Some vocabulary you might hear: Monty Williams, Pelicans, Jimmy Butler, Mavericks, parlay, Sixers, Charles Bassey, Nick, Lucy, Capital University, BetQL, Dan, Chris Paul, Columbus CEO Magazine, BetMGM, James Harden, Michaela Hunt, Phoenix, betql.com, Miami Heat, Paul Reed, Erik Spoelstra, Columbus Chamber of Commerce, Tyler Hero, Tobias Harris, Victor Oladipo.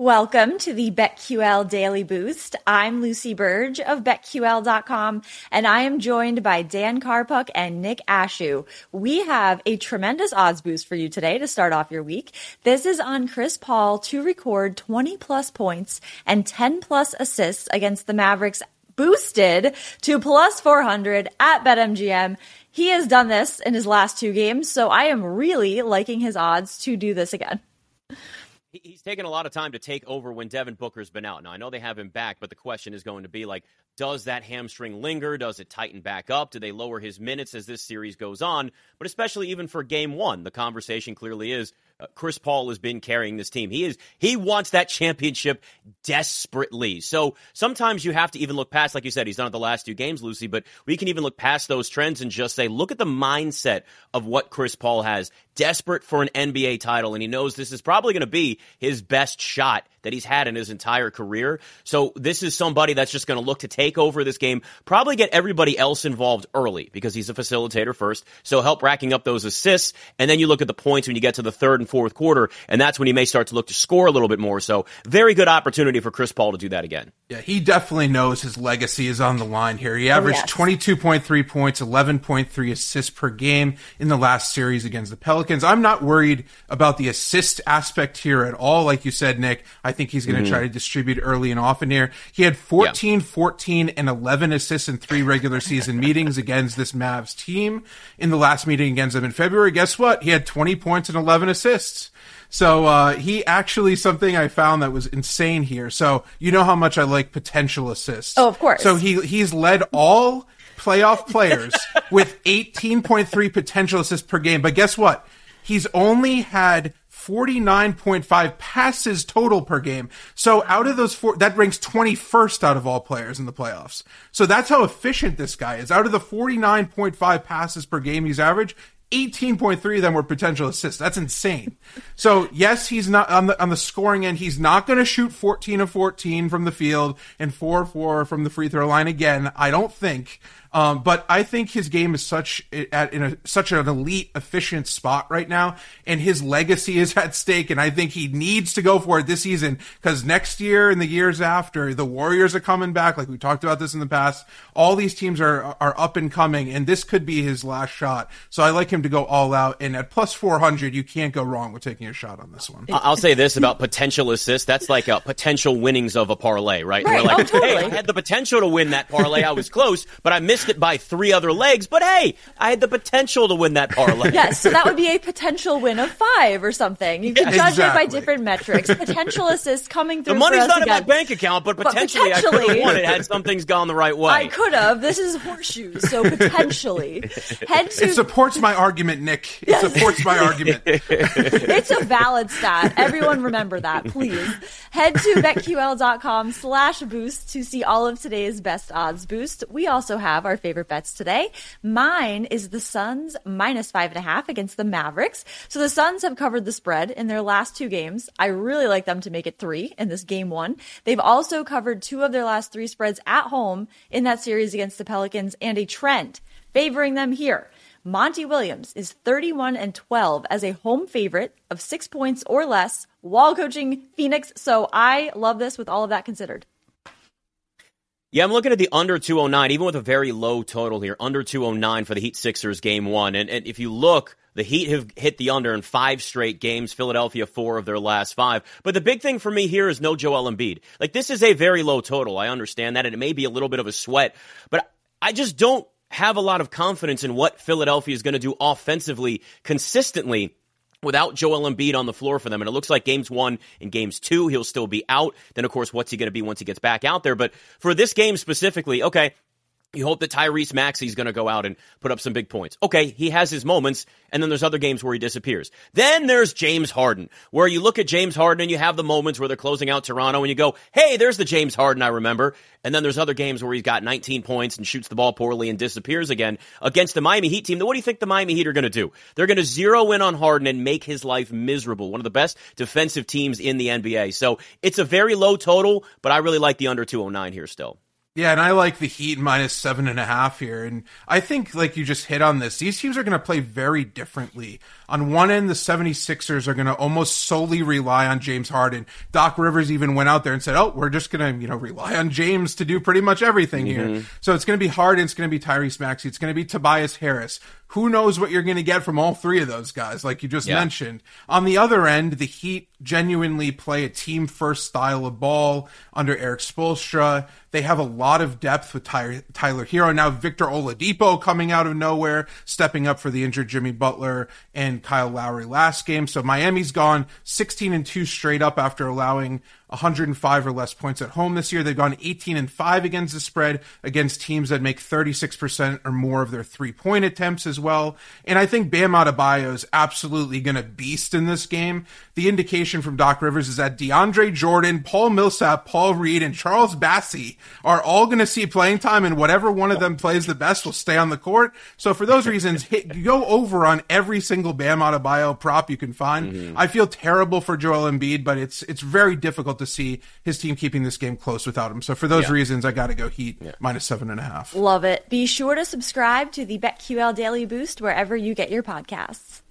Welcome to the BetQL Daily Boost. I'm Lucy Burge of BetQL.com, and I am joined by Dan Karpuk and Nick Ashew. We have a tremendous odds boost for you today to start off your week. This is on Chris Paul to record 20-plus points and 10-plus assists against the Mavericks, boosted to plus 400 at BetMGM. He has done this in his last two games, so I am really liking his odds to do this again. He's taken a lot of time to take over when Devin Booker's been out. Now, I know they have him back, but the question is going to be, like, does that hamstring linger? Does it tighten back up? Do they lower his minutes as this series goes on? But especially even for game one, the conversation clearly is Chris Paul has been carrying this team. He wants that championship desperately. So sometimes you have to even look past, like you said, he's done it the last two games, Lucy, but we can even look past those trends and just say, look at the mindset of what Chris Paul has. Desperate for an NBA title, and he knows this is probably going to be his best shot that he's had in his entire career. So this is somebody that's just going to look to take over this game, probably get everybody else involved early because he's a facilitator first. So help racking up those assists, and then you look at the points when you get to the third and fourth quarter, and that's when he may start to look to score a little bit more. So very good opportunity for Chris Paul to do that again. Yeah, he definitely knows his legacy is on the line here. He averaged 22.3 points, 11.3 assists per game in the last series against the Pelicans. I'm not worried about the assist aspect here at all. Like you said, Nick, I think he's going to try to distribute early and often here. He had 14, and 11 assists in three regular season meetings against this Mavs team. In the last meeting against them in February, guess what? He had 20 points and 11 assists. So he actually, something I found that was insane here. So you know how much I like potential assists. Oh, of course. So he's led all playoff players with 18.3 potential assists per game. But guess what? He's only had 49.5 passes total per game. So out of those four, that ranks 21st out of all players in the playoffs. So that's how efficient this guy is. Out of the 49.5 passes per game he's averaged, 18.3 of them were potential assists. That's insane. So yes, he's not on the scoring end. He's not going to shoot 14 of 14 from the field and 4-4 from the free throw line again, I don't think. But I think his game is such an elite, efficient spot right now, and his legacy is at stake. And I think he needs to go for it this season, because next year and the years after, the Warriors are coming back. Like we talked about this in the past, all these teams are up and coming, and this could be his last shot. So I like him to go all out. And at plus 400, you can't go wrong with taking a shot on this one. I'll say this about potential assists: that's like a potential winnings of a parlay, right? Like, totally. Hey, I had the potential to win that parlay. I was close, but I missed it by three other legs, but hey, I had the potential to win that parlay. Yes, so that would be a potential win of five or something. You can judge it by different metrics. Potential assists coming through. The money's not in my bank account, but potentially I could have won it had some things gone the right way. I could have. This is horseshoes, so potentially. It supports my argument, Nick. Supports my argument. It's a valid stat. Everyone remember that, please. Head to betql.com/boost to see all of today's best odds boost. We also have our favorite bets today. Mine is the Suns minus 5.5 against the Mavericks. So the Suns have covered the spread in their last two games. I really like them to make it 3 in this game one. They've also covered 2 of their last 3 spreads at home in that series against the Pelicans, and a trend favoring them here. Monty Williams is 31-12 as a home favorite of 6 points or less while coaching Phoenix. So I love this with all of that considered. Yeah, I'm looking at the under 209, even with a very low total here, under 209 for the Heat Sixers game one. And if you look, the Heat have hit the under in 5 straight games, Philadelphia 4 of their last 5. But the big thing for me here is no Joel Embiid. Like, this is a very low total. I understand that, and it may be a little bit of a sweat, but I just don't have a lot of confidence in what Philadelphia is going to do offensively consistently without Joel Embiid on the floor for them. And it looks like games 1 and games 2, he'll still be out. Then, of course, what's he going to be once he gets back out there? But for this game specifically, okay, you hope that Tyrese Maxey is going to go out and put up some big points. Okay, he has his moments, and then there's other games where he disappears. Then there's James Harden, where you look at James Harden and you have the moments where they're closing out Toronto, and you go, hey, there's the James Harden I remember. And then there's other games where he's got 19 points and shoots the ball poorly and disappears again against the Miami Heat team. What do you think the Miami Heat are going to do? They're going to zero in on Harden and make his life miserable. One of the best defensive teams in the NBA. So it's a very low total, but I really like the under 209 here still. Yeah, and I like the Heat minus 7.5 here. And I think, like you just hit on this, these teams are going to play very differently. On one end, the 76ers are going to almost solely rely on James Harden. Doc Rivers even went out there and said, oh, we're just going to, rely on James to do pretty much everything here. So it's going to be Harden, it's going to be Tyrese Maxey, it's going to be Tobias Harris. Who knows what you're going to get from all three of those guys, like you just mentioned. On the other end, the Heat genuinely play a team-first style of ball under Erik Spoelstra. They have a lot of depth with Tyler Hero. Now Victor Oladipo coming out of nowhere, stepping up for the injured Jimmy Butler and Kyle Lowry last game. So Miami's gone 16-2 straight up after allowing 105 or less points at home this year. They've gone 18-5 against the spread against teams that make 36% or more of their three-point attempts as well. And I think Bam Adebayo is absolutely going to beast in this game. The indication from Doc Rivers is that DeAndre Jordan, Paul Millsap, Paul Reed, and Charles Bassey are all going to see playing time, and whatever one of them plays the best will stay on the court. So for those reasons, go over on every single Bam Adebayo prop you can find. I feel terrible for Joel Embiid, but it's very difficult to see his team keeping this game close without him. So for those reasons, I got to go Heat minus 7.5. Love it. Be sure to subscribe to the BetQL Daily Boost wherever you get your podcasts.